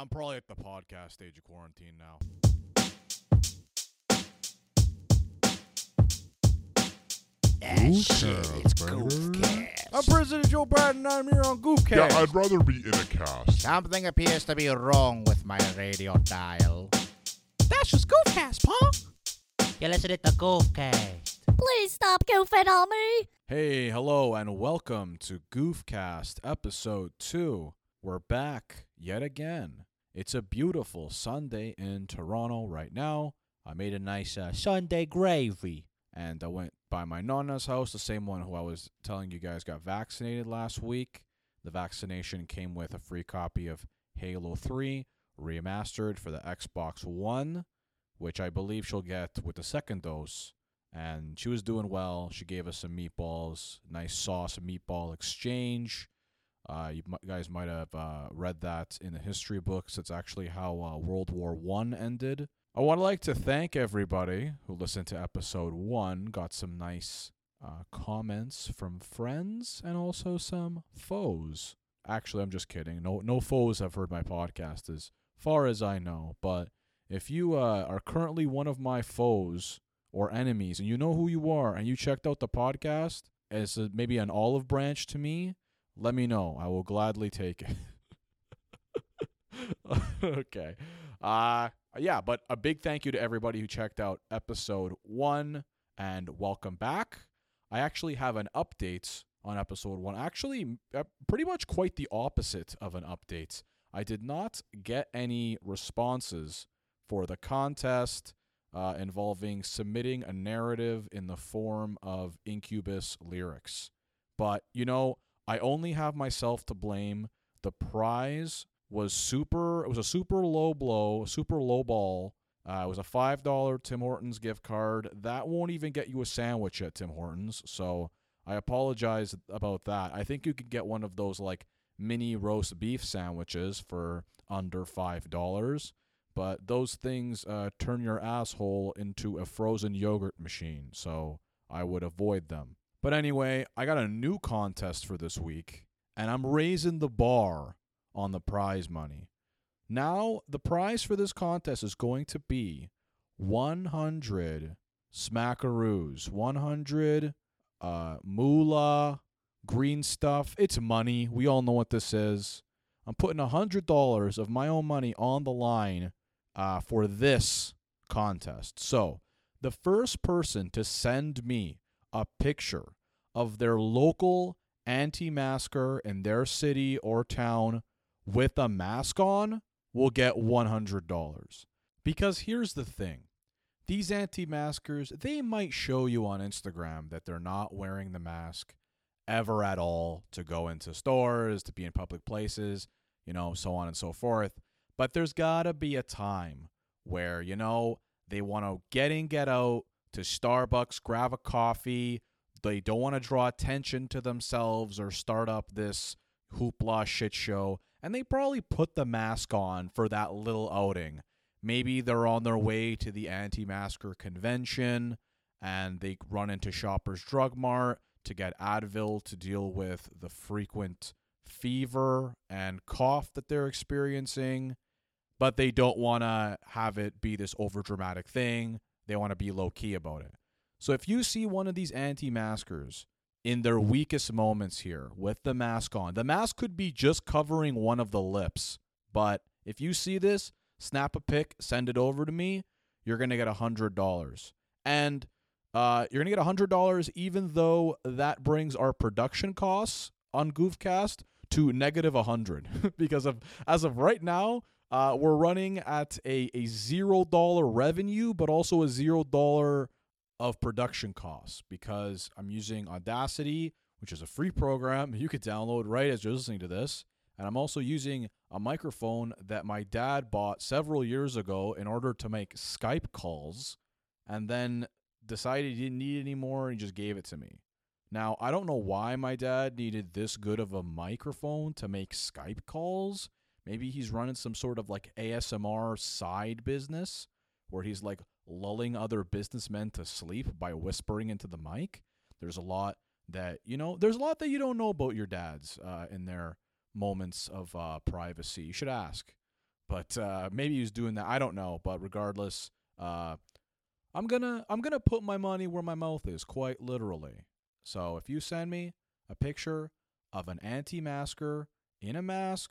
I'm probably at the podcast stage of quarantine now. That shit, it's Goofcast. I'm President Joe Biden, and I'm here on Goofcast. Yeah, I'd rather be in a cast. Something appears to be wrong with my radio dial. That's just Goofcast, Paul. You're listening to Goofcast. Please stop goofing on me. Hey, hello, and welcome to Goofcast Episode 2. We're back yet again. It's a beautiful Sunday in Toronto right now. I made a nice Sunday gravy, and I went by my nonna's house, the same one who I was telling you guys got vaccinated last week. The vaccination came with a free copy of Halo 3 Remastered for the Xbox One, which I believe she'll get with the second dose. And she was doing well. She gave us some meatballs, nice sauce, meatball exchange. You guys might have read that in the history books. It's actually how World War I ended. I would like to thank everybody who listened to episode 1, got some nice comments from friends and also some foes. Actually, I'm just kidding. No foes have heard my podcast as far as I know. But if you are currently one of my foes or enemies and you know who you are and you checked out the podcast as maybe an olive branch to me, let me know. I will gladly take it. Okay. Yeah, but a big thank you to everybody who checked out episode 1, and welcome back. I actually have an update on episode 1. Actually, pretty much quite the opposite of an update. I did not get any responses for the contest involving submitting a narrative in the form of Incubus lyrics. But, you know, I only have myself to blame. The prize was a super low blow, super low ball. It was a $5 Tim Hortons gift card. That won't even get you a sandwich at Tim Hortons, so I apologize about that. I think you could get one of those, like, mini roast beef sandwiches for under $5, but those things turn your asshole into a frozen yogurt machine, so I would avoid them. But anyway, I got a new contest for this week, and I'm raising the bar on the prize money. Now, the prize for this contest is going to be 100 smackaroos, 100 moolah, green stuff. It's money. We all know what this is. I'm putting $100 of my own money on the line for this contest. So, the first person to send me a picture of their local anti-masker in their city or town with a mask on, will get $100. Because here's the thing. These anti-maskers, they might show you on Instagram that they're not wearing the mask ever at all to go into stores, to be in public places, you know, so on and so forth. But there's got to be a time where, you know, they want to get in, get out to Starbucks, grab a coffee. They don't want to draw attention to themselves or start up this hoopla shit show. And they probably put the mask on for that little outing. Maybe they're on their way to the anti-masker convention and they run into Shoppers Drug Mart to get Advil to deal with the frequent fever and cough that they're experiencing. But they don't want to have it be this overdramatic thing. They want to be low-key about it. So if you see one of these anti-maskers in their weakest moments here with the mask on. The mask could be just covering one of the lips, but if you see this, snap a pic, send it over to me, you're going to get $100. And you're going to get $100 even though that brings our production costs on Goofcast to negative 100 because as of right now, we're running at a $0 revenue, but also a $0 of production costs because I'm using Audacity, which is a free program you could download right as you're listening to this. And I'm also using a microphone that my dad bought several years ago in order to make Skype calls and then decided he didn't need any more and just gave it to me. Now, I don't know why my dad needed this good of a microphone to make Skype calls. Maybe he's running some sort of like ASMR side business where he's like lulling other businessmen to sleep by whispering into the mic. There's a lot that you don't know about your dads in their moments of privacy. You should ask. But maybe he was doing that. I don't know. But regardless, I'm gonna put my money where my mouth is, quite literally. So if you send me a picture of an anti-masker in a mask,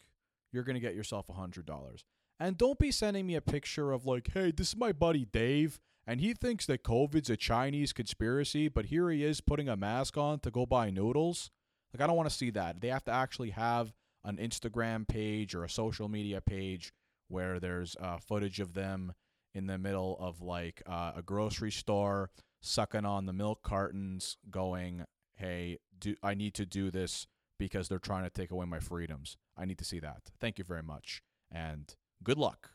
you're gonna get yourself $100. And don't be sending me a picture of like, hey, this is my buddy Dave, and he thinks that COVID's a Chinese conspiracy, but here he is putting a mask on to go buy noodles. Like, I don't want to see that. They have to actually have an Instagram page or a social media page where there's footage of them in the middle of, like, a grocery store sucking on the milk cartons going, hey, I need to do this because they're trying to take away my freedoms. I need to see that. Thank you very much, and good luck.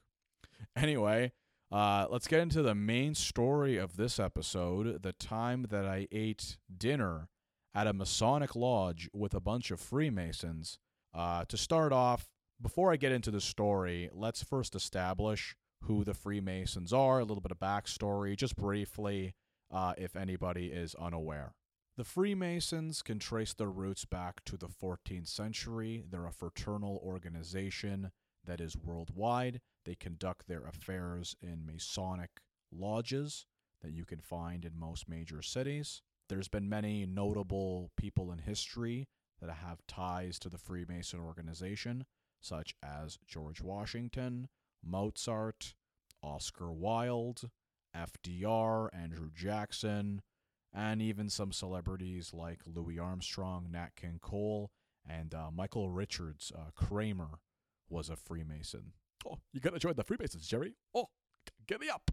Anyway, let's get into the main story of this episode, the time that I ate dinner at a Masonic lodge with a bunch of Freemasons. To start off, before I get into the story, let's first establish who the Freemasons are, a little bit of backstory, just briefly, if anybody is unaware. The Freemasons can trace their roots back to the 14th century. They're a fraternal organization that is worldwide. They conduct their affairs in Masonic lodges that you can find in most major cities. There's been many notable people in history that have ties to the Freemason organization, such as George Washington, Mozart, Oscar Wilde, FDR, Andrew Jackson, and even some celebrities like Louis Armstrong, Nat King Cole, and Michael Richards. Kramer was a Freemason. Oh, you gotta join the Freemasons, Jerry. Oh, get me up,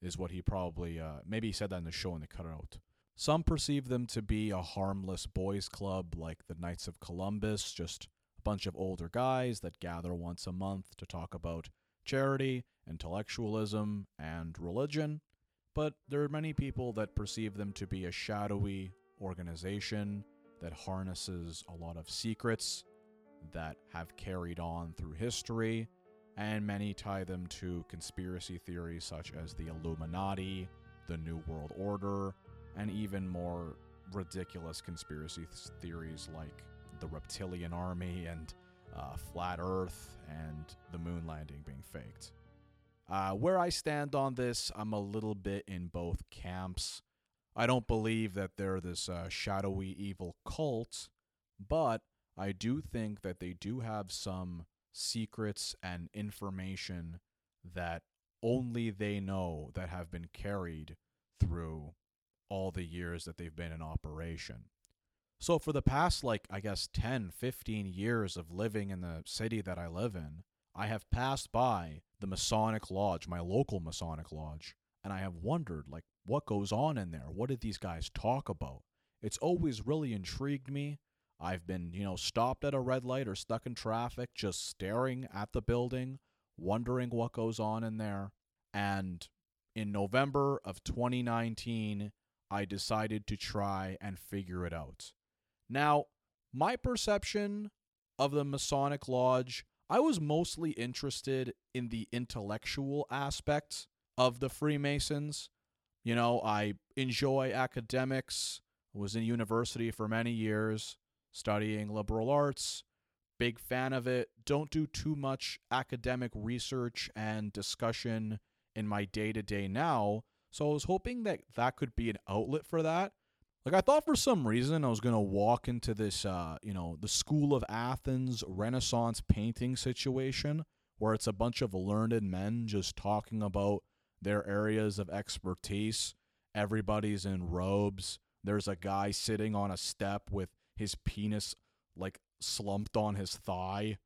is what he probably, maybe he said that in the show and they cut it out. Some perceive them to be a harmless boys' club like the Knights of Columbus, just a bunch of older guys that gather once a month to talk about charity, intellectualism, and religion. But there are many people that perceive them to be a shadowy organization that harnesses a lot of secrets that have carried on through history, and many tie them to conspiracy theories such as the Illuminati, the New World Order, and even more ridiculous conspiracy theories like the reptilian army and flat earth and the moon landing being faked. Where I stand on this, I'm a little bit in both camps. I don't believe that they're this shadowy evil cult, but I do think that they do have some secrets and information that only they know that have been carried through all the years that they've been in operation. So for the past, like, I guess 10, 15 years of living in the city that I live in, I have passed by the Masonic Lodge, my local Masonic Lodge, and I have wondered, like, what goes on in there? What did these guys talk about? It's always really intrigued me. I've been, stopped at a red light or stuck in traffic, just staring at the building, wondering what goes on in there. And in November of 2019, I decided to try and figure it out. Now, my perception of the Masonic Lodge, I was mostly interested in the intellectual aspects of the Freemasons. I enjoy academics, was in university for many years, studying liberal arts, big fan of it. Don't do too much academic research and discussion in my day-to-day now, so I was hoping that could be an outlet for that. Like, I thought for some reason I was going to walk into this, the School of Athens Renaissance painting situation where it's a bunch of learned men just talking about their areas of expertise. Everybody's in robes. There's a guy sitting on a step with his penis, like, slumped on his thigh.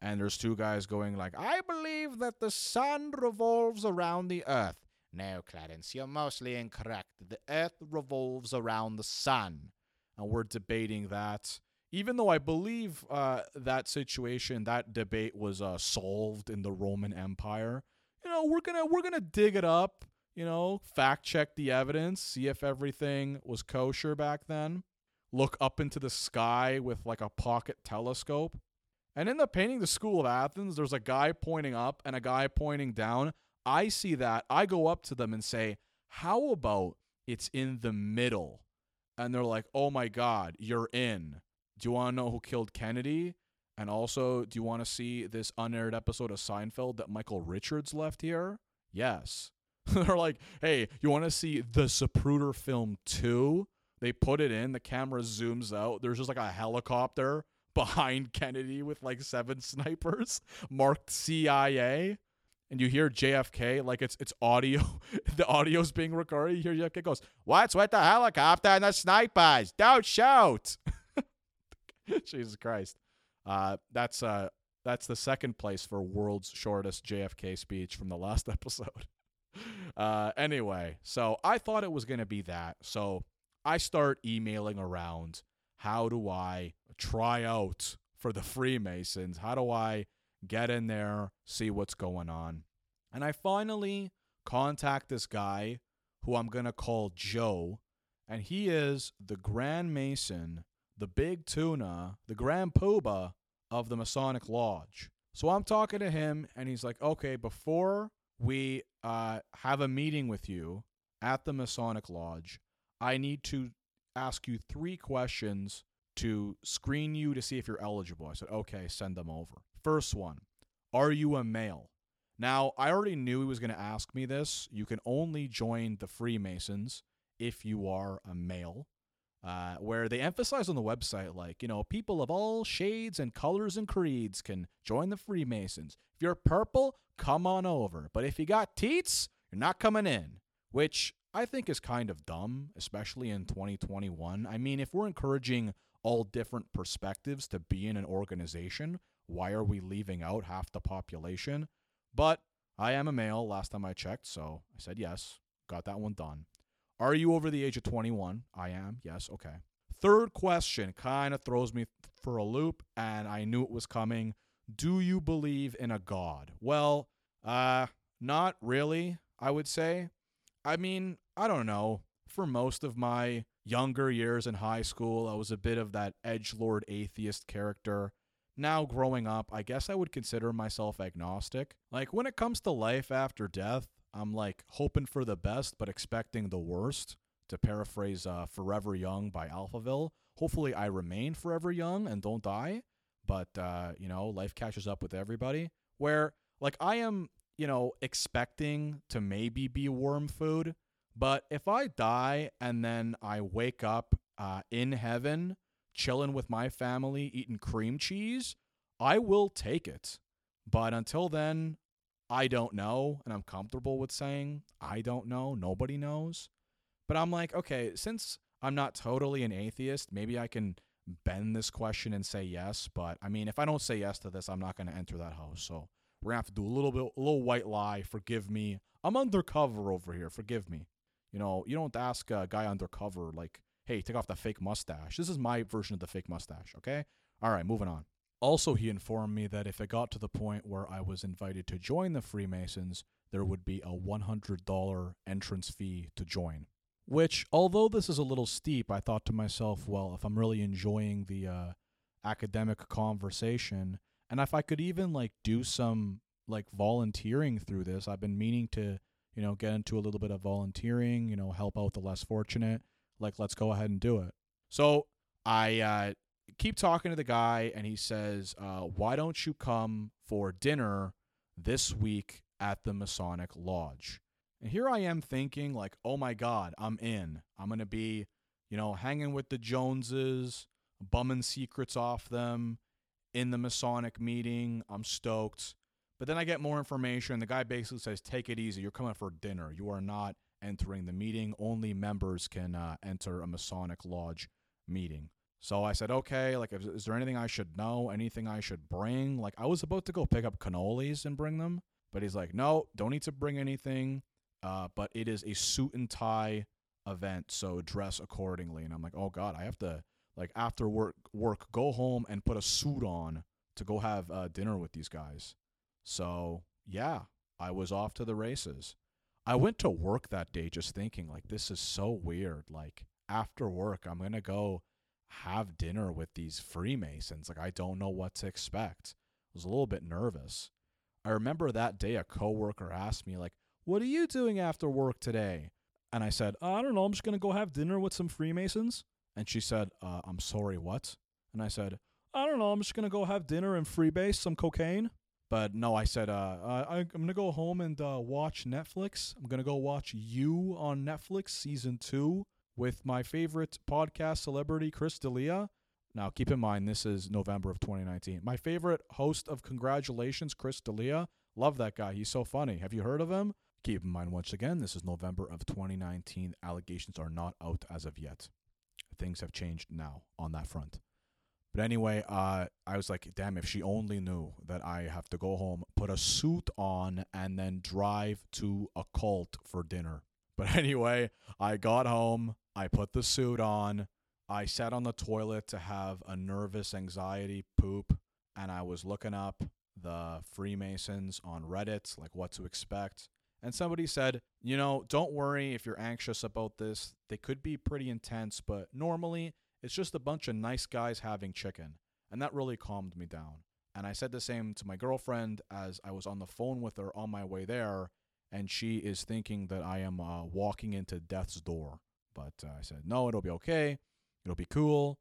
And there's two guys going like, I believe that the sun revolves around the earth. No, Clarence, you're mostly incorrect. The earth revolves around the sun. And we're debating that. Even though I believe that debate was solved in the Roman Empire, we're gonna dig it up, fact check the evidence, see if everything was kosher back then. Look up into the sky with like a pocket telescope. And in the painting, the School of Athens, there's a guy pointing up and a guy pointing down. I see that, I go up to them and say, how about it's in the middle? And they're like, oh my God, you're in. Do you want to know who killed Kennedy? And also, do you want to see this unaired episode of Seinfeld that Michael Richards left here? Yes. They're like, hey, you want to see the Zapruder film 2? They put it in. The camera zooms out. There's just like a helicopter behind Kennedy with like 7 snipers marked CIA. And you hear JFK, like it's audio. The audio's being recorded. You hear JFK goes, what's with the helicopter and the snipers? Don't shoot. Jesus Christ. That's the second place for world's shortest JFK speech from the last episode. Anyway, so I thought it was going to be that. So I start emailing around, how do I try out for the Freemasons? How do I get in there, see what's going on? And I finally contact this guy who I'm going to call Joe, and he is the Grand Mason, the Big Tuna, the Grand Poobah of the Masonic Lodge. So I'm talking to him, and he's like, okay, before we have a meeting with you at the Masonic Lodge, I need to ask you 3 questions to screen you to see if you're eligible. I said, okay, send them over. First one, are you a male? Now, I already knew he was going to ask me this. You can only join the Freemasons if you are a male, where they emphasize on the website, like, you know, people of all shades and colors and creeds can join the Freemasons. If you're purple, come on over. But if you got teats, you're not coming in, which I think is kind of dumb, especially in 2021. I mean, if we're encouraging all different perspectives to be in an organization, why are we leaving out half the population? But I am a male last time I checked, so I said yes. Got that one done. Are you over the age of 21? I am. Yes. Okay. Third question kind of throws me for a loop, and I knew it was coming. Do you believe in a god? Well, not really, I would say. I mean, I don't know. For most of my younger years in high school, I was a bit of that edgelord atheist character. Now, growing up, I guess I would consider myself agnostic. Like, when it comes to life after death, I'm, like, hoping for the best but expecting the worst, to paraphrase Forever Young by Alphaville. Hopefully I remain forever young and don't die, but, you know, life catches up with everybody. Where, like, I am, you know, expecting to maybe be worm food, but if I die and then I wake up in heaven, chilling with my family, eating cream cheese, I will take it. But until then, I don't know, and I'm comfortable with saying I don't know. Nobody knows. But I'm like, okay, since I'm not totally an atheist, maybe I can bend this question and say yes. But, I mean, if I don't say yes to this, I'm not going to enter that house. So we're going to have to do a little white lie. Forgive me. I'm undercover over here. Forgive me. You know, you don't ask a guy undercover, like, hey, take off the fake mustache. This is my version of the fake mustache, okay? All right, moving on. Also, he informed me that if it got to the point where I was invited to join the Freemasons, there would be a $100 entrance fee to join. Which, although this is a little steep, I thought to myself, well, if I'm really enjoying the academic conversation, and if I could even, like, do some, like, volunteering through this, I've been meaning to, you know, get into a little bit of volunteering, you know, help out the less fortunate. Like, let's go ahead and do it. So I keep talking to the guy, and he says, why don't you come for dinner this week at the Masonic Lodge? And here I am thinking, like, oh, my God, I'm in. I'm going to be, you know, hanging with the Joneses, bumming secrets off them in the Masonic meeting. I'm stoked. But then I get more information. The guy basically says, take it easy. You're coming for dinner. You are not entering the meeting. Only members can enter a Masonic Lodge meeting. So I said, okay, like, is there anything I should know? Anything I should bring? Like, I was about to go pick up cannolis and bring them, but he's like, no, don't need to bring anything. But it is a suit and tie event, so dress accordingly. And I'm like, oh God, I have to, like, after work, go home and put a suit on to go have dinner with these guys. So yeah, I was off to the races. I went to work that day just thinking, like, this is so weird. Like, after work, I'm going to go have dinner with these Freemasons. Like, I don't know what to expect. I was a little bit nervous. I remember that day a coworker asked me, like, what are you doing after work today? And I said, I don't know. I'm just going to go have dinner with some Freemasons. And she said, I'm sorry, what? And I said, I don't know, I'm just going to go have dinner and freebase some cocaine. But no, I said, I'm going to go home and watch Netflix. I'm going to go watch You on Netflix Season 2 with my favorite podcast celebrity, Chris D'Elia. Now, keep in mind, this is November of 2019. My favorite host of Congratulations, Chris D'Elia. Love that guy. He's so funny. Have you heard of him? Keep in mind, once again, this is November of 2019. Allegations are not out as of yet. Things have changed now on that front. But anyway, I was like, damn, if she only knew that I have to go home, put a suit on, and then drive to a cult for dinner. But anyway, I got home. I put the suit on. I sat on the toilet to have a nervous anxiety poop, and I was looking up the Freemasons on Reddit, like what to expect. And somebody said, you know, don't worry if you're anxious about this. They could be pretty intense, but normally it's just a bunch of nice guys having chicken. And that really calmed me down. And I said the same to my girlfriend as I was on the phone with her on my way there, and she is thinking that I am walking into death's door. But I said, no, it'll be okay. It'll be cool.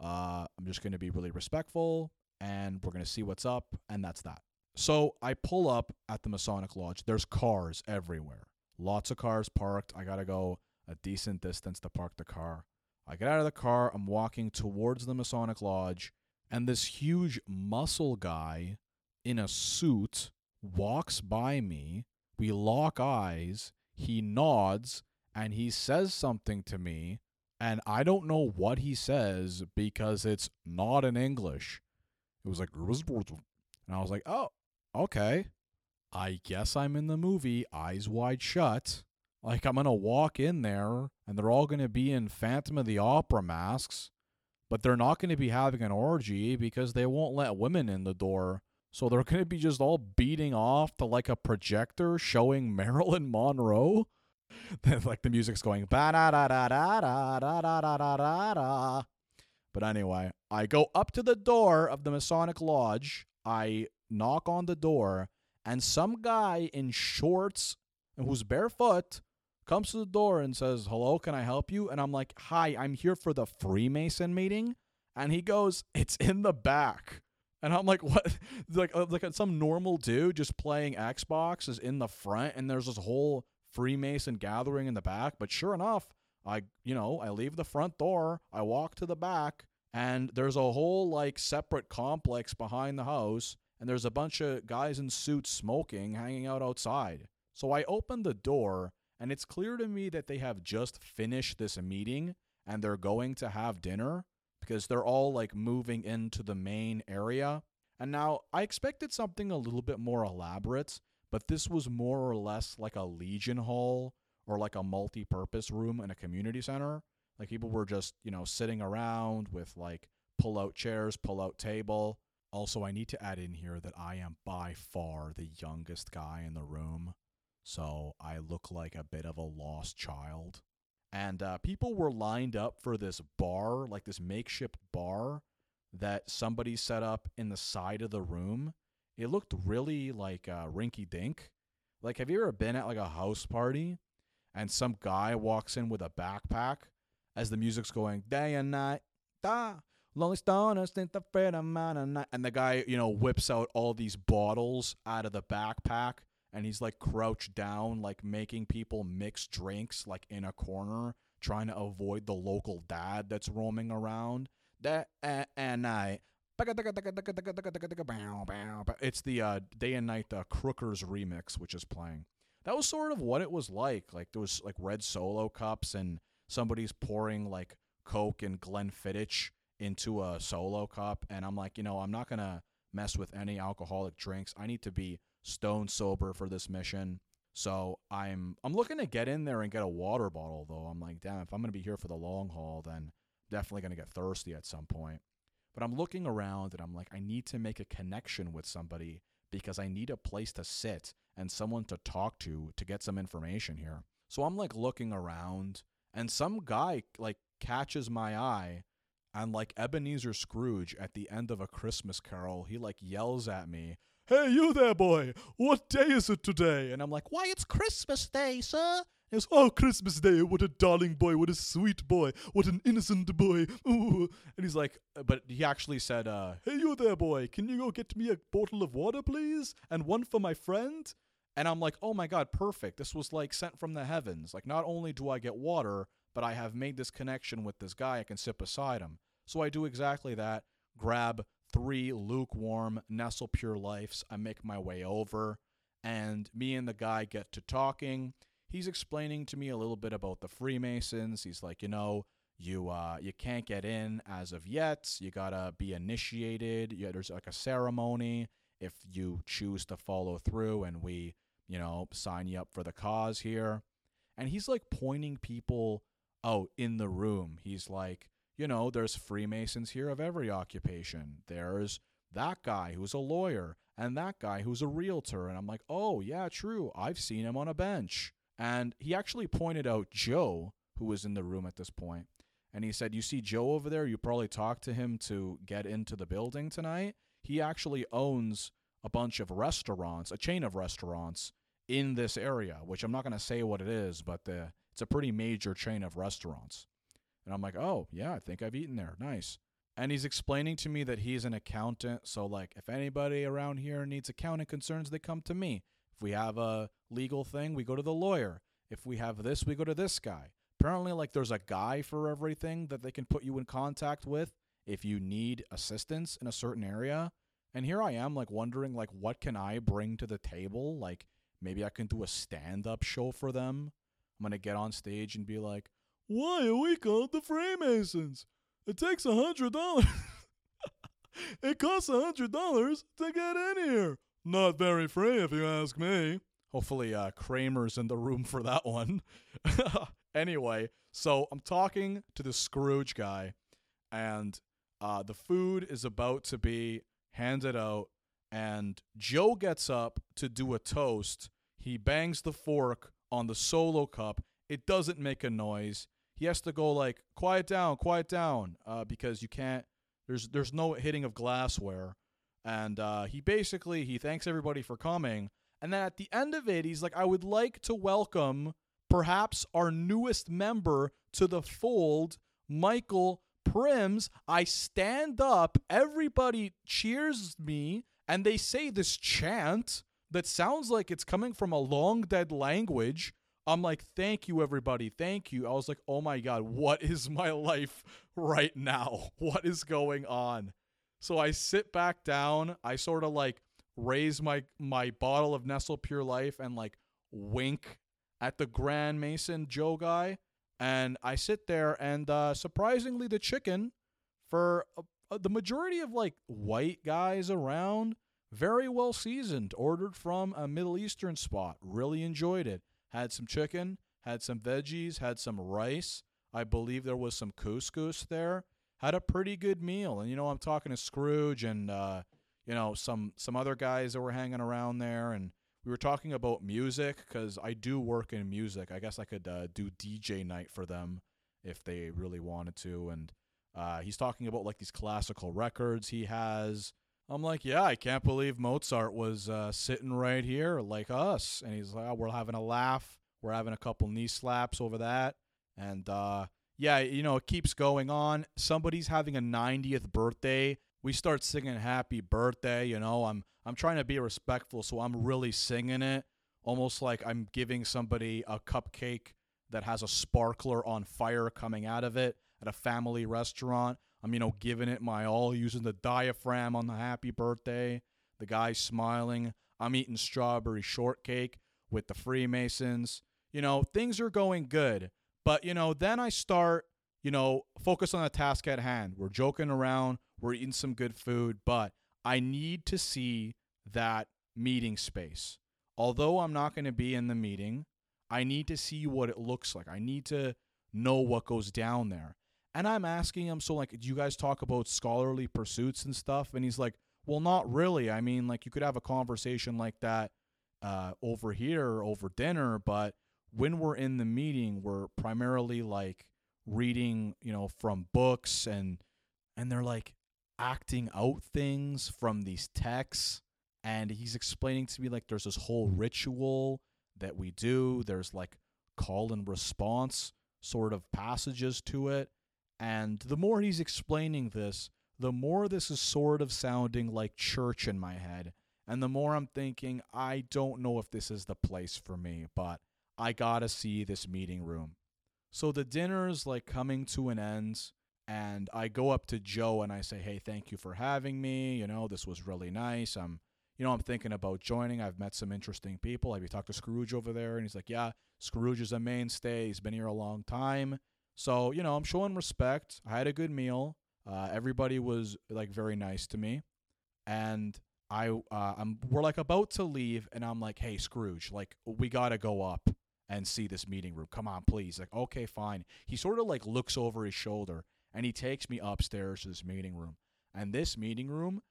I'm just going to be really respectful, and we're going to see what's up, and that's that. So I pull up at the Masonic Lodge. There's cars everywhere. Lots of cars parked. I got to go a decent distance to park the car. I get out of the car. I'm walking towards the Masonic Lodge, and this huge muscle guy in a suit walks by me. We lock eyes. He nods, and he says something to me. And I don't know what he says because it's not in English. It was like, and I was like, oh, okay. I guess I'm in the movie Eyes Wide Shut. Like, I'm going to walk in there, and they're all going to be in Phantom of the Opera masks, but they're not going to be having an orgy because they won't let women in the door. So they're going to be just all beating off to, like, a projector showing Marilyn Monroe. Then, like, the music's going ba da da da da da da da da da da. But anyway, I go up to the door of the Masonic Lodge. I knock on the door, and some guy in shorts and who's barefoot comes to the door and says, "Hello, can I help you?" And I'm like, "Hi, I'm here for the Freemason meeting." And he goes, "It's in the back." And I'm like, "What?" Like some normal dude just playing Xbox is in the front, and there's this whole Freemason gathering in the back. But sure enough, I leave the front door, I walk to the back, and there's a whole like separate complex behind the house, and there's a bunch of guys in suits smoking hanging out outside. So I open the door, and it's clear to me that they have just finished this meeting and they're going to have dinner because they're all like moving into the main area. And now I expected something a little bit more elaborate, but this was more or less like a Legion Hall or like a multi-purpose room in a community center. Like people were just, sitting around with like pull-out chairs, pull-out table. Also, I need to add in here that I am by far the youngest guy in the room. So I look like a bit of a lost child. And people were lined up for this bar, like this makeshift bar that somebody set up in the side of the room. It looked really like rinky-dink. Like, have you ever been at like a house party and some guy walks in with a backpack as the music's going, day and night, da, lonely stoner, stint the fed amount of night. And the guy, whips out all these bottles out of the backpack, and he's like crouched down, like making people mix drinks, like in a corner, trying to avoid the local dad that's roaming around. Day and night. It's the Day and Night Crookers remix, which is playing. That was sort of what it was like. Like, there was, like, red Solo cups, and somebody's pouring, like, Coke and Glenfiddich into a Solo cup. And I'm like, I'm not going to mess with any alcoholic drinks. I need to be stone sober for this mission. So I'm looking to get in there and get a water bottle, though. I'm like, damn, if I'm going to be here for the long haul, then I'm definitely going to get thirsty at some point. But I'm looking around, and I'm like, I need to make a connection with somebody because I need a place to sit and someone to talk to get some information here. So I'm, like, looking around, and some guy, like, catches my eye, and like Ebenezer Scrooge at the end of A Christmas Carol, he, like, yells at me, "Hey, you there, boy, what day is it today?" And I'm like, "Why, it's Christmas Day, sir. He goes, "Oh, Christmas Day, what a darling boy, what a sweet boy, what an innocent boy." Ooh. And he's like, but he actually said, "Hey, you there, boy, can you go get me a bottle of water, please? And one for my friend?" And I'm like, oh my God, perfect. This was like sent from the heavens. Like, not only do I get water, but I have made this connection with this guy. I can sit beside him. So I do exactly that. Grab 3 lukewarm Nestle Pure Lifes. I make my way over, and me and the guy get to talking. He's explaining to me a little bit about the Freemasons. He's like, you can't get in as of yet. You gotta be initiated. There's like a ceremony if you choose to follow through, and we, sign you up for the cause here. And he's like pointing people out in the room. He's like, there's Freemasons here of every occupation. There's that guy who's a lawyer and that guy who's a realtor. And I'm like, oh, yeah, true. I've seen him on a bench. And he actually pointed out Joe, who was in the room at this point. And he said, you see Joe over there? You probably talked to him to get into the building tonight. He actually owns a bunch of restaurants, a chain of restaurants in this area, which I'm not going to say what it is, but it's a pretty major chain of restaurants. And I'm like, oh, yeah, I think I've eaten there. Nice. And he's explaining to me that he's an accountant. So, like, if anybody around here needs accounting concerns, they come to me. If we have a legal thing, we go to the lawyer. If we have this, we go to this guy. Apparently, like, there's a guy for everything that they can put you in contact with if you need assistance in a certain area. And here I am, like, wondering, like, what can I bring to the table? Like, maybe I can do a stand-up show for them. I'm going to get on stage and be like, "Why are we called the Freemasons? It takes $100. It costs $100 to get in here. Not very free, if you ask me." Hopefully, Kramer's in the room for that one. Anyway, so I'm talking to the Scrooge guy, and the food is about to be handed out, and Joe gets up to do a toast. He bangs the fork on the solo cup. It doesn't make a noise. He has to go like, quiet down, because you can't, there's no hitting of glassware. And he thanks everybody for coming. And then at the end of it, he's like, "I would like to welcome perhaps our newest member to the fold, Michael Prims." I stand up, everybody cheers me, and they say this chant that sounds like it's coming from a long dead language. I'm like, "Thank you, everybody. Thank you." I was like, oh my God, what is my life right now? What is going on? So I sit back down. I sort of like raise my bottle of Nestle Pure Life and like wink at the Grand Mason Joe guy. And I sit there, and surprisingly, the chicken for the majority of like white guys around, very well seasoned, ordered from a Middle Eastern spot. Really enjoyed it. Had some chicken, had some veggies, had some rice. I believe there was some couscous there. Had a pretty good meal. And, I'm talking to Scrooge and, some other guys that were hanging around there. And we were talking about music because I do work in music. I guess I could do DJ night for them if they really wanted to. And he's talking about, like, these classical records he has. I'm like, yeah, I can't believe Mozart was sitting right here like us. And he's like, "Oh, we're having a laugh. We're having a couple knee slaps over that." And, it keeps going on. Somebody's having a 90th birthday. We start singing "Happy Birthday." I'm trying to be respectful, so I'm really singing it. Almost like I'm giving somebody a cupcake that has a sparkler on fire coming out of it at a family restaurant. I'm, giving it my all, using the diaphragm on the "Happy Birthday." The guy's smiling. I'm eating strawberry shortcake with the Freemasons. Things are going good. But, then I start, focus on the task at hand. We're joking around. We're eating some good food. But I need to see that meeting space. Although I'm not going to be in the meeting, I need to see what it looks like. I need to know what goes down there. And I'm asking him, so, like, "Do you guys talk about scholarly pursuits and stuff?" And he's like, "Well, not really. I mean, like, you could have a conversation like that over here, over dinner. But when we're in the meeting, we're primarily, like, reading, from books. And they're, like, acting out things from these texts." And he's explaining to me, like, there's this whole ritual that we do. There's, like, call and response sort of passages to it. And the more he's explaining this, the more this is sort of sounding like church in my head. And the more I'm thinking, I don't know if this is the place for me, but I gotta see this meeting room. So the dinner's like coming to an end, and I go up to Joe and I say, hey, thank you for having me. You know, this was really nice. I'm thinking about joining. I've met some interesting people. Have you talked to Scrooge over there? And he's like, yeah, Scrooge is a mainstay. He's been here a long time. So, you know, I'm showing respect. I had a good meal. Everybody was like very nice to me. And we're like about to leave, and I'm like, hey, Scrooge, like, we got to go up and see this meeting room. Come on, please. Like, okay, fine. He sort of like looks over his shoulder and he takes me upstairs to this meeting room. And this meeting room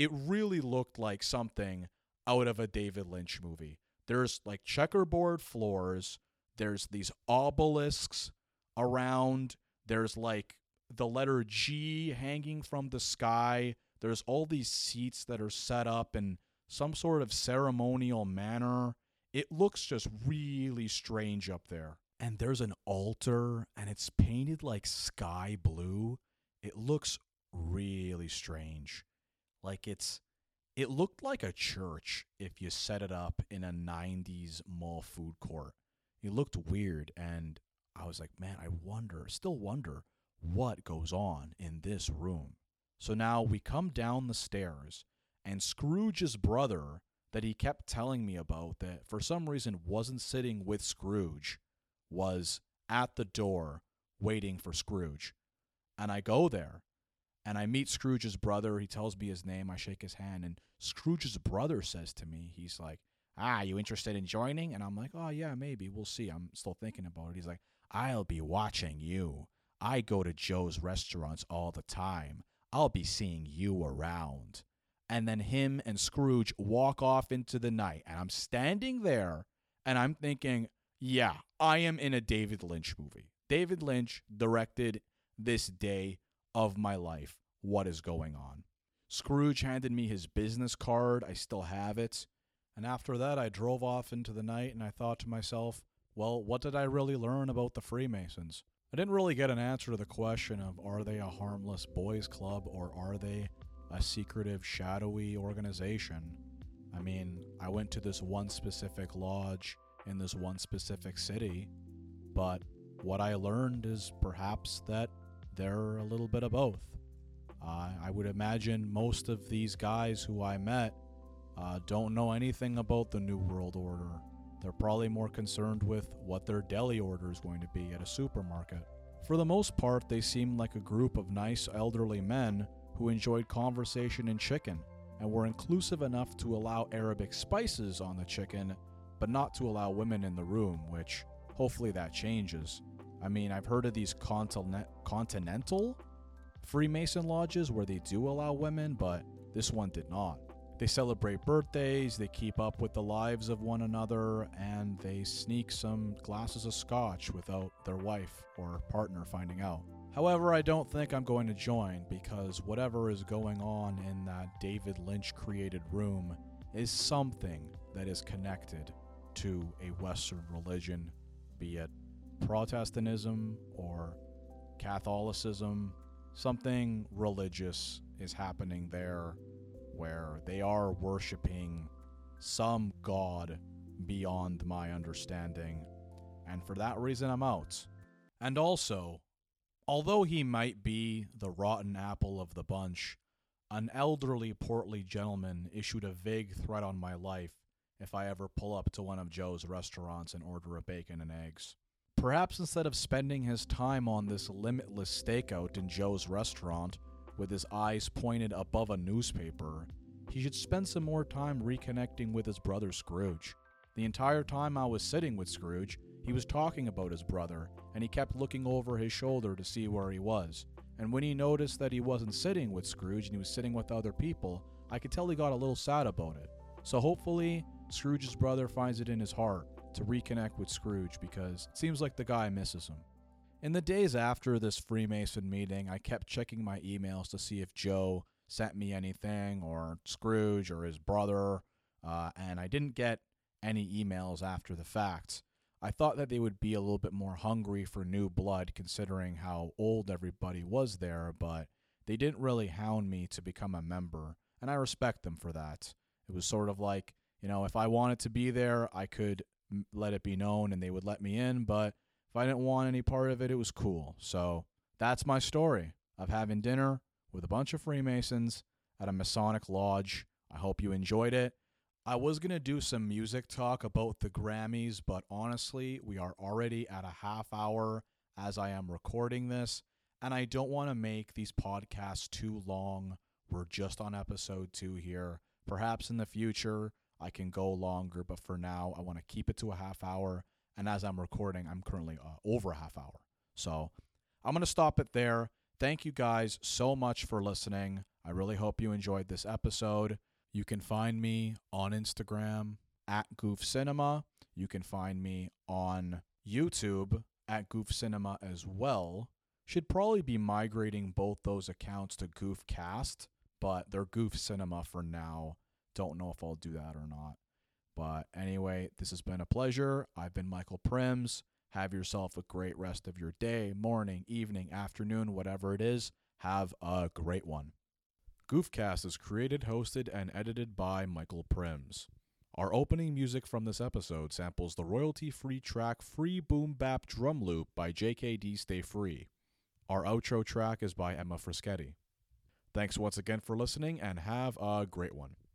it really looked like something out of a David Lynch movie. There's like checkerboard floors. There's these obelisks around. There's like the letter G hanging from the sky. There's all these seats that are set up in some sort of ceremonial manner. It looks just really strange up there. And there's an altar, and it's painted like sky blue. It looks really strange. Like it looked like a church if you set it up in a 90s mall food court. It looked weird, and I was like, man, I still wonder what goes on in this room. So now we come down the stairs, and Scrooge's brother that he kept telling me about that for some reason wasn't sitting with Scrooge was at the door waiting for Scrooge. And I go there, and I meet Scrooge's brother. He tells me his name. I shake his hand, and Scrooge's brother says to me, he's like, you interested in joining? And I'm like, oh, yeah, maybe. We'll see. I'm still thinking about it. He's like, I'll be watching you. I go to Joe's restaurants all the time. I'll be seeing you around. And then him and Scrooge walk off into the night. And I'm standing there, and I'm thinking, yeah, I am in a David Lynch movie. David Lynch directed this day of my life. What is going on? Scrooge handed me his business card. I still have it. And after that, I drove off into the night, and I thought to myself, well, what did I really learn about the Freemasons? I didn't really get an answer to the question of, are they a harmless boys club, or are they a secretive, shadowy organization? I mean, I went to this one specific lodge in this one specific city, but what I learned is perhaps that they're a little bit of both. I would imagine most of these guys who I met don't know anything about the New World Order. They're probably more concerned with what their deli order is going to be at a supermarket. For the most part, they seemed like a group of nice elderly men who enjoyed conversation and chicken, and were inclusive enough to allow Arabic spices on the chicken, but not to allow women in the room, which hopefully that changes. I mean, I've heard of these continental Freemason lodges where they do allow women, but this one did not. They celebrate birthdays, they keep up with the lives of one another, and they sneak some glasses of scotch without their wife or partner finding out. However, I don't think I'm going to join, because whatever is going on in that David Lynch-created room is something that is connected to a Western religion, be it Protestantism or Catholicism. Something religious is happening there, where they are worshiping some god beyond my understanding. And for that reason, I'm out. And also, although he might be the rotten apple of the bunch, an elderly, portly gentleman issued a vague threat on my life if I ever pull up to one of Joe's restaurants and order a bacon and eggs. Perhaps instead of spending his time on this limitless stakeout in Joe's restaurant, with his eyes pointed above a newspaper, he should spend some more time reconnecting with his brother Scrooge. The entire time I was sitting with Scrooge, he was talking about his brother, and he kept looking over his shoulder to see where he was. And when he noticed that he wasn't sitting with Scrooge and he was sitting with other people, I could tell he got a little sad about it. So hopefully, Scrooge's brother finds it in his heart to reconnect with Scrooge, because it seems like the guy misses him. In the days after this Freemason meeting, I kept checking my emails to see if Joe sent me anything, or Scrooge, or his brother, and I didn't get any emails after the fact. I thought that they would be a little bit more hungry for new blood considering how old everybody was there, but they didn't really hound me to become a member, and I respect them for that. It was sort of like, you know, if I wanted to be there, I could let it be known and they would let me in, but if I didn't want any part of it, it was cool. So that's my story of having dinner with a bunch of Freemasons at a Masonic lodge. I hope you enjoyed it. I was going to do some music talk about the Grammys, but honestly, we are already at a half hour as I am recording this, and I don't want to make these podcasts too long. We're just on episode 2 here. Perhaps in the future, I can go longer, but for now, I want to keep it to a half hour, and as I'm recording, I'm currently over a half hour. So I'm going to stop it there. Thank you guys so much for listening. I really hope you enjoyed this episode. You can find me on Instagram at Goof Cinema. You can find me on YouTube at Goof Cinema as well. Should probably be migrating both those accounts to Goofcast, but they're Goof Cinema for now. Don't know if I'll do that or not. But anyway, this has been a pleasure. I've been Michael Prims. Have yourself a great rest of your day, morning, evening, afternoon, whatever it is. Have a great one. Goofcast is created, hosted, and edited by Michael Prims. Our opening music from this episode samples the royalty-free track Free Boom Bap Drum Loop by JKD Stay Free. Our outro track is by Emma Frischetti. Thanks once again for listening, and have a great one.